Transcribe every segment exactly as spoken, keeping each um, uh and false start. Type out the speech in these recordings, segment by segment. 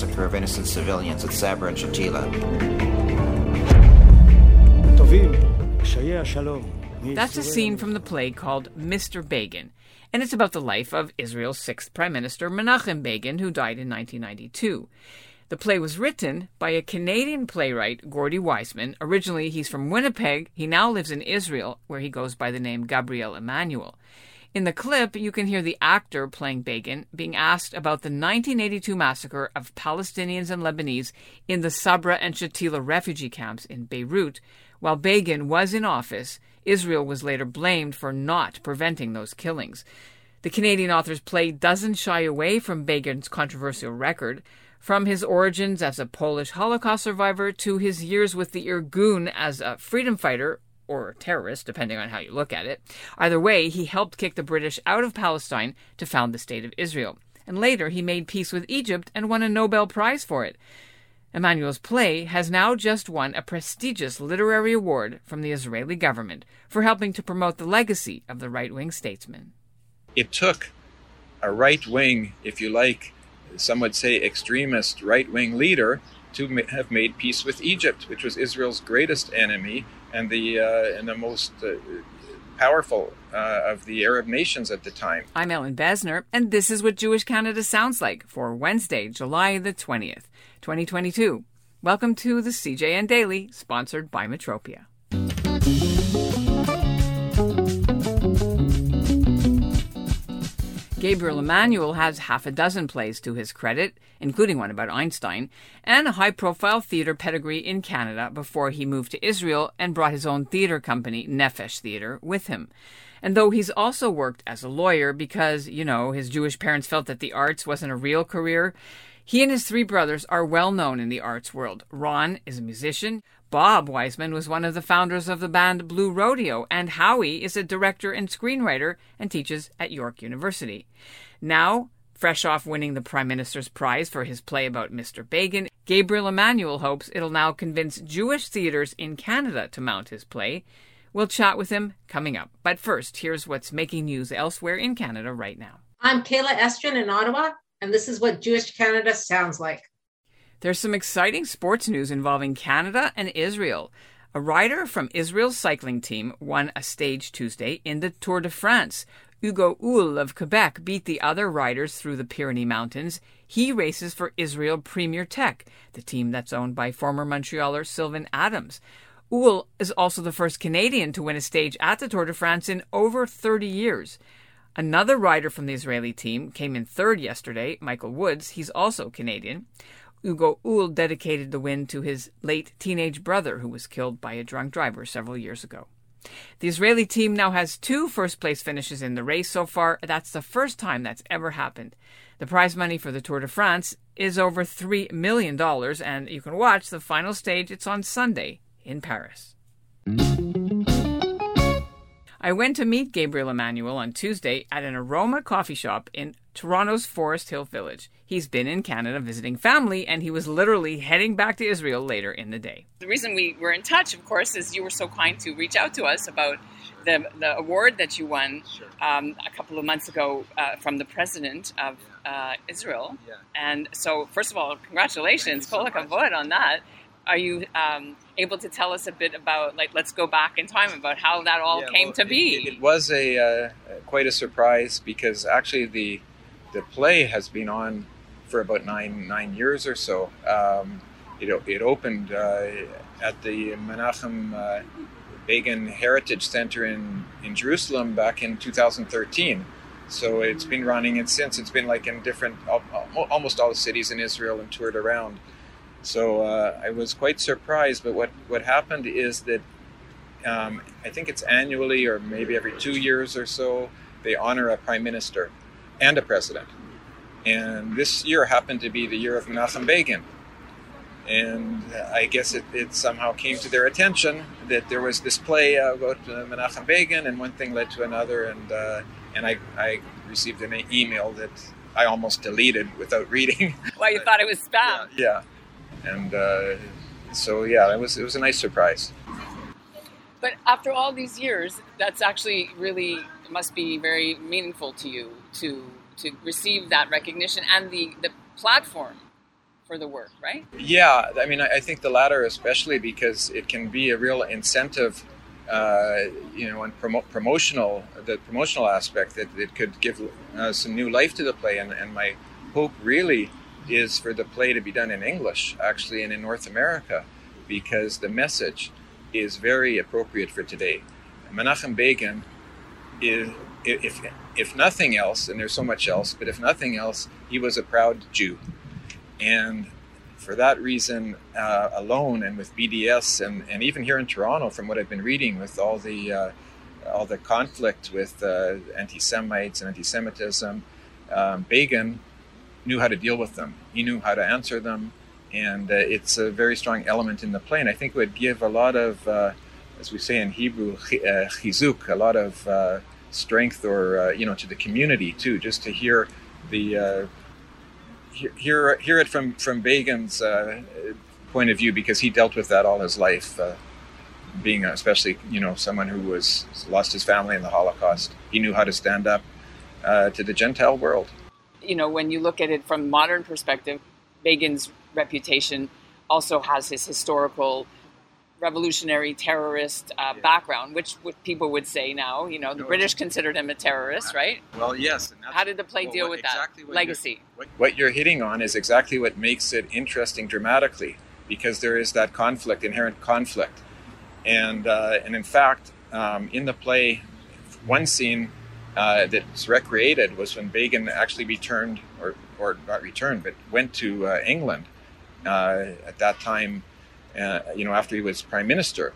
massacre of innocent civilians at Sabra and Shatila. That's a scene from the play called Mister Begin, and it's about the life of Israel's sixth Prime Minister, Menachem Begin, who died in nineteen ninety-two. The play was written by a Canadian playwright, Gordy Wiseman. Originally, he's from Winnipeg. He now lives in Israel, where he goes by the name Gabriel Emanuel. In the clip, you can hear the actor playing Begin being asked about the nineteen eighty-two massacre of Palestinians and Lebanese in the Sabra and Shatila refugee camps in Beirut. While Begin was in office, Israel was later blamed for not preventing those killings. The Canadian author's play doesn't shy away from Begin's controversial record. From his origins as a Polish Holocaust survivor to his years with the Irgun as a freedom fighter, or terrorist, depending on how you look at it. Either way, he helped kick the British out of Palestine to found the State of Israel. And later, he made peace with Egypt and won a Nobel Prize for it. Emanuel's play has now just won a prestigious literary award from the Israeli government for helping to promote the legacy of the right-wing statesman. It took a right-wing, if you like, some would say extremist right-wing leader to have made peace with Egypt, which was Israel's greatest enemy and the uh, and the most uh, powerful uh, of the Arab nations at the time. I'm Ellin Bessner, and this is what Jewish Canada sounds like for Wednesday, July the twentieth, twenty twenty-two. Welcome to the C J N Daily, sponsored by Metropia. Gabriel Emanuel has half a dozen plays to his credit, including one about Einstein, and a high-profile theatre pedigree in Canada before he moved to Israel and brought his own theatre company, Nefesh Theater, with him. And though he's also worked as a lawyer because, you know, his Jewish parents felt that the arts wasn't a real career, he and his three brothers are well known in the arts world. Ron is a musician, Bob Wiseman was one of the founders of the band Blue Rodeo, and Howie is a director and screenwriter and teaches at York University. Now, fresh off winning the Prime Minister's Prize for his play about Mister Begin, Gabriel Emanuel hopes it'll now convince Jewish theaters in Canada to mount his play. We'll chat with him coming up. But first, here's what's making news elsewhere in Canada right now. I'm Kayla Estrin in Ottawa. And this is what Jewish Canada sounds like. There's some exciting sports news involving Canada and Israel. A rider from Israel's cycling team won a stage Tuesday in the Tour de France. Hugo Houle of Quebec beat the other riders through the Pyrenees Mountains. He races for Israel Premier Tech, the team that's owned by former Montrealer Sylvain Adams. Houle is also the first Canadian to win a stage at the Tour de France in over thirty years. Another rider from the Israeli team came in third yesterday, Michael Woods. He's also Canadian. Hugo Houle dedicated the win to his late teenage brother, who was killed by a drunk driver several years ago. The Israeli team now has two first-place finishes in the race so far. That's the first time that's ever happened. The prize money for the Tour de France is over three million dollars, and you can watch the final stage. It's on Sunday in Paris. I went to meet Gabriel Emanuel on Tuesday at an Aroma coffee shop in Toronto's Forest Hill Village. He's been in Canada visiting family, and he was literally heading back to Israel later in the day. The reason we were in touch, of course, is you were so kind to reach out to us about the, the award that you won sure. um, a couple of months ago uh, from the president of uh, Israel. Yeah. And so, first of all, congratulations. Kol hakavod on that. Are you um, able to tell us a bit about, like, let's go back in time about how that all yeah, came well, to it, be? It, it was a uh, quite a surprise because actually the the play has been on for about nine nine years or so. Um, it it opened uh, at the Menachem uh, Begin Heritage Center in in Jerusalem back in two thousand thirteen. So it's been running, and since it's been like in different almost all the cities in Israel and toured around. So uh, I was quite surprised, but what, what happened is that um, I think it's annually or maybe every two years or so, they honor a prime minister and a president. And this year happened to be the year of Menachem Begin. And I guess it, it somehow came to their attention that there was this play about Menachem Begin, and one thing led to another, and uh, and I, I received an email that I almost deleted without reading. Well, you but, thought it was spam. Yeah. yeah. And uh, so, yeah, it was it was a nice surprise. But after all these years, that's actually really must be very meaningful to you to to receive that recognition and the, the platform for the work, right? Yeah, I mean, I think the latter, especially because it can be a real incentive, uh, you know, and promo- promotional, the promotional aspect that it could give uh, some new life to the play. And, and my hope really is for the play to be done in English, actually, and in North America, because the message is very appropriate for today. Menachem Begin is, if if nothing else, and there's so much else, but if nothing else, he was a proud Jew. And for that reason uh, alone, and with B D S, and, and even here in Toronto, from what I've been reading, with all the uh, all the conflict with uh, anti-Semites and anti-Semitism, um, Begin knew how to deal with them. He knew how to answer them. And uh, it's a very strong element in the play. And I think it would give a lot of, uh, as we say in Hebrew, uh, chizuk, a lot of uh, strength, or, uh, you know, to the community too, just to hear the, uh, hear hear it from, from Begin's uh, point of view, because he dealt with that all his life, uh, being especially, you know, someone who was lost his family in the Holocaust. He knew how to stand up uh, to the Gentile world. You know, when you look at it from a modern perspective, Begin's reputation also has his historical revolutionary terrorist uh, yeah. background, which what people would say now, you know, the no, British considered him a terrorist, right? Well, yes. And that's, how did the play well, deal with exactly that? What Legacy. You're, what, what you're hitting on is exactly what makes it interesting dramatically, because there is that conflict, inherent conflict. And, uh, and in fact, um, in the play, one scene uh, that's recreated was when Begin actually returned, or, or not returned, but went to uh, England uh, at that time, Uh, you know, after he was prime minister.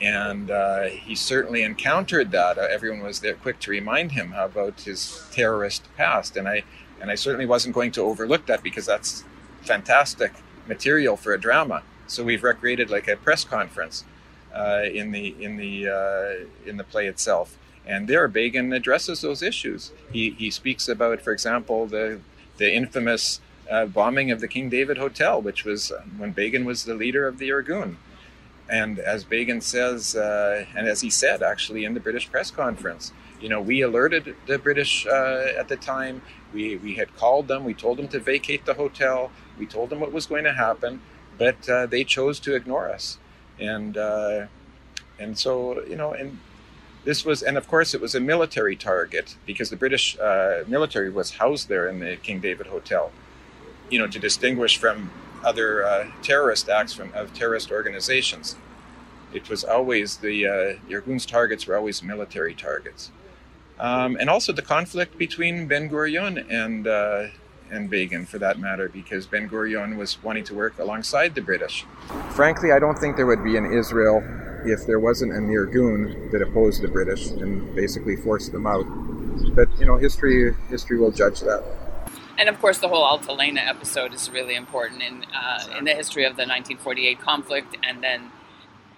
And uh, he certainly encountered that. Uh, everyone was there quick to remind him about his terrorist past. And I and I certainly wasn't going to overlook that, because that's fantastic material for a drama. So we've recreated like a press conference uh, in the in the uh, in the play itself. And there Begin addresses those issues. He he speaks about, for example, the the infamous Uh, bombing of the King David Hotel, which was when Begin was the leader of the Irgun. And as Begin says, uh, and as he said actually in the British press conference, you know, we alerted the British uh, at the time. We, we had called them. We told them to vacate the hotel. We told them what was going to happen, but uh, they chose to ignore us. And uh, and so, you know, and this was, and of course it was a military target, because the British uh, military was housed there in the King David Hotel, you know, to distinguish from other uh, terrorist acts from of terrorist organizations. It was always the, uh, the Irgun's targets were always military targets. Um, and also the conflict between Ben-Gurion and, uh, and Begin, for that matter, because Ben-Gurion was wanting to work alongside the British. Frankly, I don't think there would be an Israel if there wasn't an Irgun that opposed the British and basically forced them out. But, you know, history history will judge that. And of course, the whole Altalena episode is really important in uh, exactly. in the history of the nineteen forty-eight conflict, and then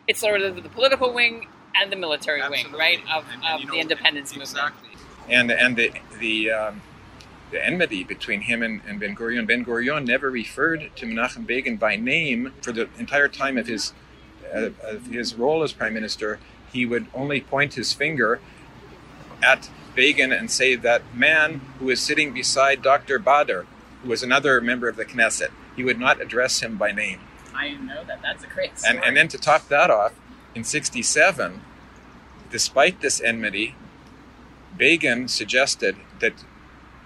it's sort of the political wing and the military Absolutely. wing, right, of, and, and, of you know, the independence and, movement. Exactly. And and the the um, the enmity between him and, and Ben-Gurion. Ben-Gurion never referred to Menachem Begin by name for the entire time of his uh, of his role as prime minister. He would only point his finger at Begin and say that man who is sitting beside Doctor Bader, who was another member of the Knesset. He would not address him by name. I know that. That's a great story. And, and then to top that off, in sixty-seven, despite this enmity, Begin suggested that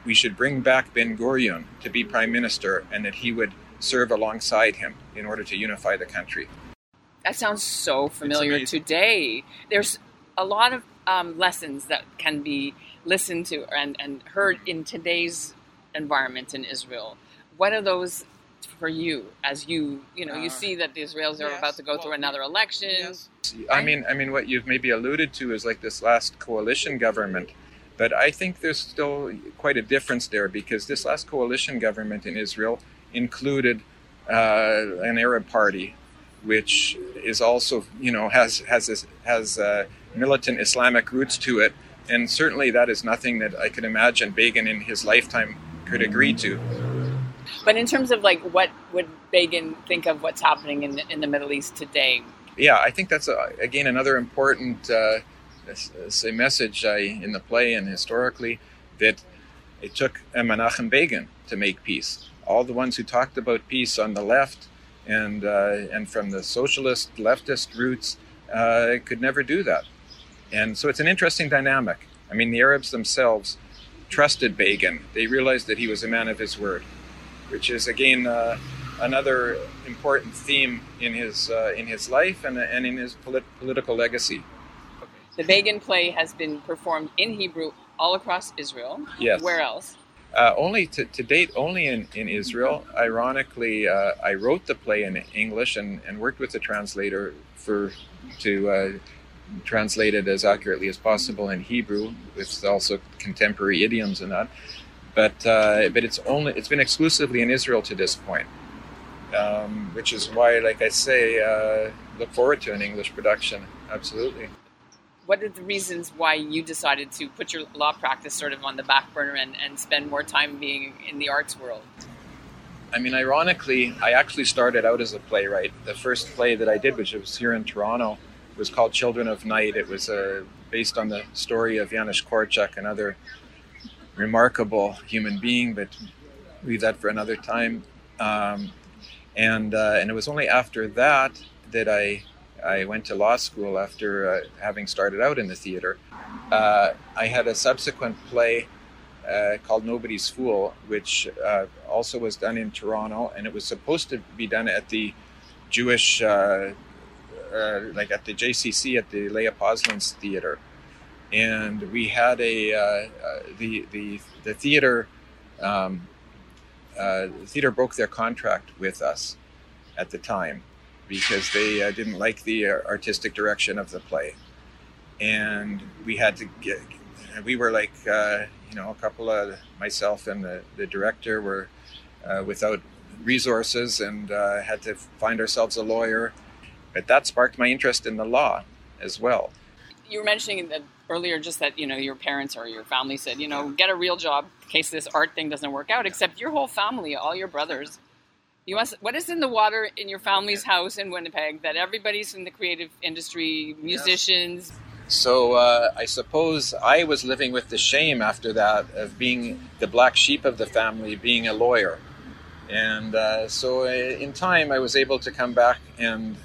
we should bring back Ben-Gurion to be prime minister, and that he would serve alongside him in order to unify the country. That sounds so familiar today. There's a lot of Um, lessons that can be listened to and, and heard in today's environment in Israel. What are those for you, as you, you know, uh, you see that the Israelis are yes, about to go well, through another election? Yes. I mean, I mean, what you've maybe alluded to is like this last coalition government, but I think there's still quite a difference there, because this last coalition government in Israel included uh, an Arab party, which is also, you know, has has this, has uh, militant Islamic roots to it, and certainly that is nothing that I could imagine Begin in his lifetime could agree to. But in terms of like, what would Begin think of what's happening in the, in the Middle East today? Yeah, I think that's a, again another important uh, say message I, in the play and historically, that it took a Menachem Begin to make peace. all the ones who talked about peace on the left and uh, and from the socialist leftist roots uh, could never do that. And so it's an interesting dynamic. I mean, the Arabs themselves trusted Begin. They realized that he was a man of his word, which is again uh, another important theme in his uh, in his life and and in his polit- political legacy. Okay. The Begin play has been performed in Hebrew all across Israel. Yes. Where else? Uh, only to, to date, only in, in Israel. Ironically, uh, I wrote the play in English and, and worked with the translator for to uh, translate it as accurately as possible in Hebrew, with also contemporary idioms and that. But uh, but it's only it's been exclusively in Israel to this point, um, which is why, like I say, uh, look forward to an English production. Absolutely. What are the reasons why you decided to put your law practice sort of on the back burner and, and spend more time being in the arts world? I mean, ironically, I actually started out as a playwright. The first play that I did, which was here in Toronto, was called Children of Night. It was uh, based on the story of Janusz Korczak, another remarkable human being, but leave that for another time. Um, and uh, and it was only after that that I... I went to law school after uh, having started out in the theater. Uh, I had a subsequent play uh, called Nobody's Fool, which uh, also was done in Toronto, and it was supposed to be done at the Jewish, uh, uh, like at the J C C at the Lea Poslens Theatre. And we had a, uh, uh, the, the, the theater, um, uh, the theater broke their contract with us at the time, because they uh, didn't like the artistic direction of the play. And we had to get, we were like, uh, you know, a couple of, myself and the, the director were uh, without resources and uh, had to find ourselves a lawyer. But that sparked my interest in the law as well. You were mentioning that earlier just that, you know, your parents or your family said, you know, get a real job in case this art thing doesn't work out, except your whole family, all your brothers. You must. What is in the water in your family's house in Winnipeg that everybody's in the creative industry, musicians? So uh, I suppose I was living with the shame after that of being the black sheep of the family, being a lawyer. And uh, so in time, I was able to come back and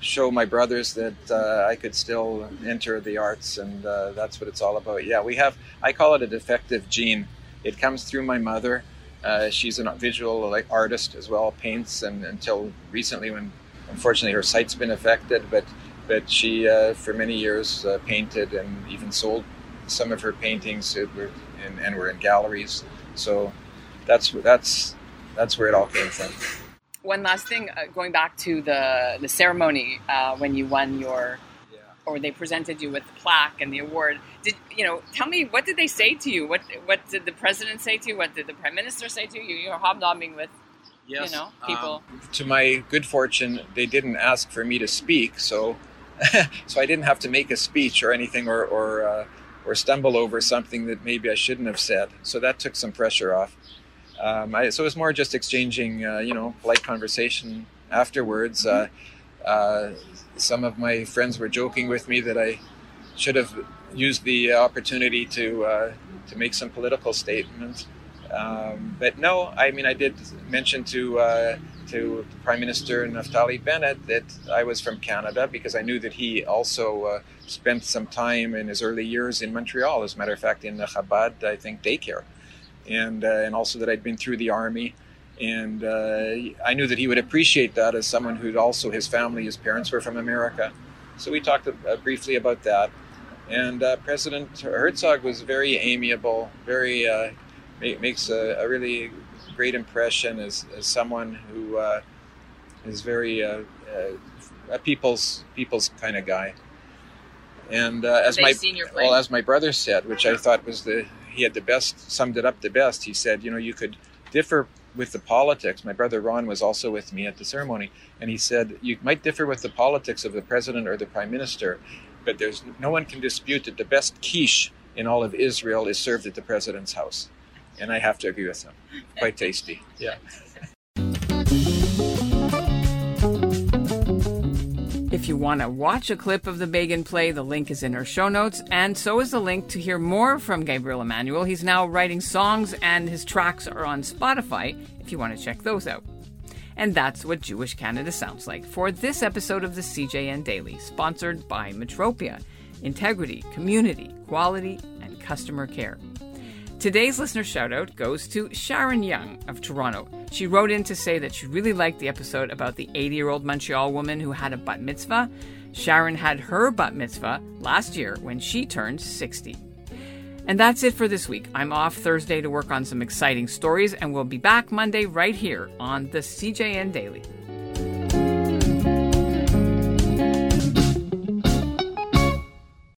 show my brothers that uh, I could still enter the arts, and uh, that's what it's all about. Yeah, we have, I call it a defective gene. It comes through my mother. Uh, she's a visual like, artist as well, paints, and until recently when, unfortunately, her sight's been affected, but but she, uh, for many years, uh, painted and even sold some of her paintings that were in, and were in galleries. So that's that's that's where it all came from. One last thing, uh, going back to the, the ceremony uh, when you won your... or they presented you with the plaque and the award. Did you know? Tell me, what did they say to you? What What did the president say to you? What did the prime minister say to you? You're hobnobbing with, yes, you know, people. Um, to my good fortune, they didn't ask for me to speak, so so I didn't have to make a speech or anything, or or uh, or stumble over something that maybe I shouldn't have said. So that took some pressure off. Um, I, so it was more just exchanging, uh, you know, polite conversation afterwards. Mm-hmm. Uh, Uh, some of my friends were joking with me that I should have used the opportunity to uh, to make some political statements. Um, but no, I mean, I did mention to uh, to Prime Minister Naftali Bennett that I was from Canada, because I knew that he also uh, spent some time in his early years in Montreal, as a matter of fact, in the Chabad, I think, daycare. And, uh, and also that I'd been through the army. And uh, I knew that he would appreciate that, as someone who'd also, his family, his parents were from America. So we talked uh, briefly about that. And uh, President Herzog was very amiable, very uh, ma- makes a, a really great impression as, as someone who uh, is very uh, uh, a people's people's kind of guy. And uh, as my well, as my brother said, which I thought was the he had the best summed it up the best. He said, you know, you could differ with the politics. My brother Ron was also with me at the ceremony, and he said, you might differ with the politics of the president or the prime minister, but there's no one can dispute that the best quiche in all of Israel is served at the president's house. And I have to agree with him. Quite tasty. Yeah. If you want to watch a clip of the Begin play, the link is in our show notes, and so is the link to hear more from Gabriel Emanuel. He's now writing songs, and his tracks are on Spotify, if you want to check those out. And that's what Jewish Canada sounds like for this episode of the C J N Daily, sponsored by Metropia. Integrity, community, quality, and customer care. Today's listener shout-out goes to Sharon Young of Toronto. She wrote in to say that she really liked the episode about the eighty-year-old Montreal woman who had a bat mitzvah. Sharon had her bat mitzvah last year when she turned sixty. And that's it for this week. I'm off Thursday to work on some exciting stories, and we'll be back Monday right here on the C J N Daily.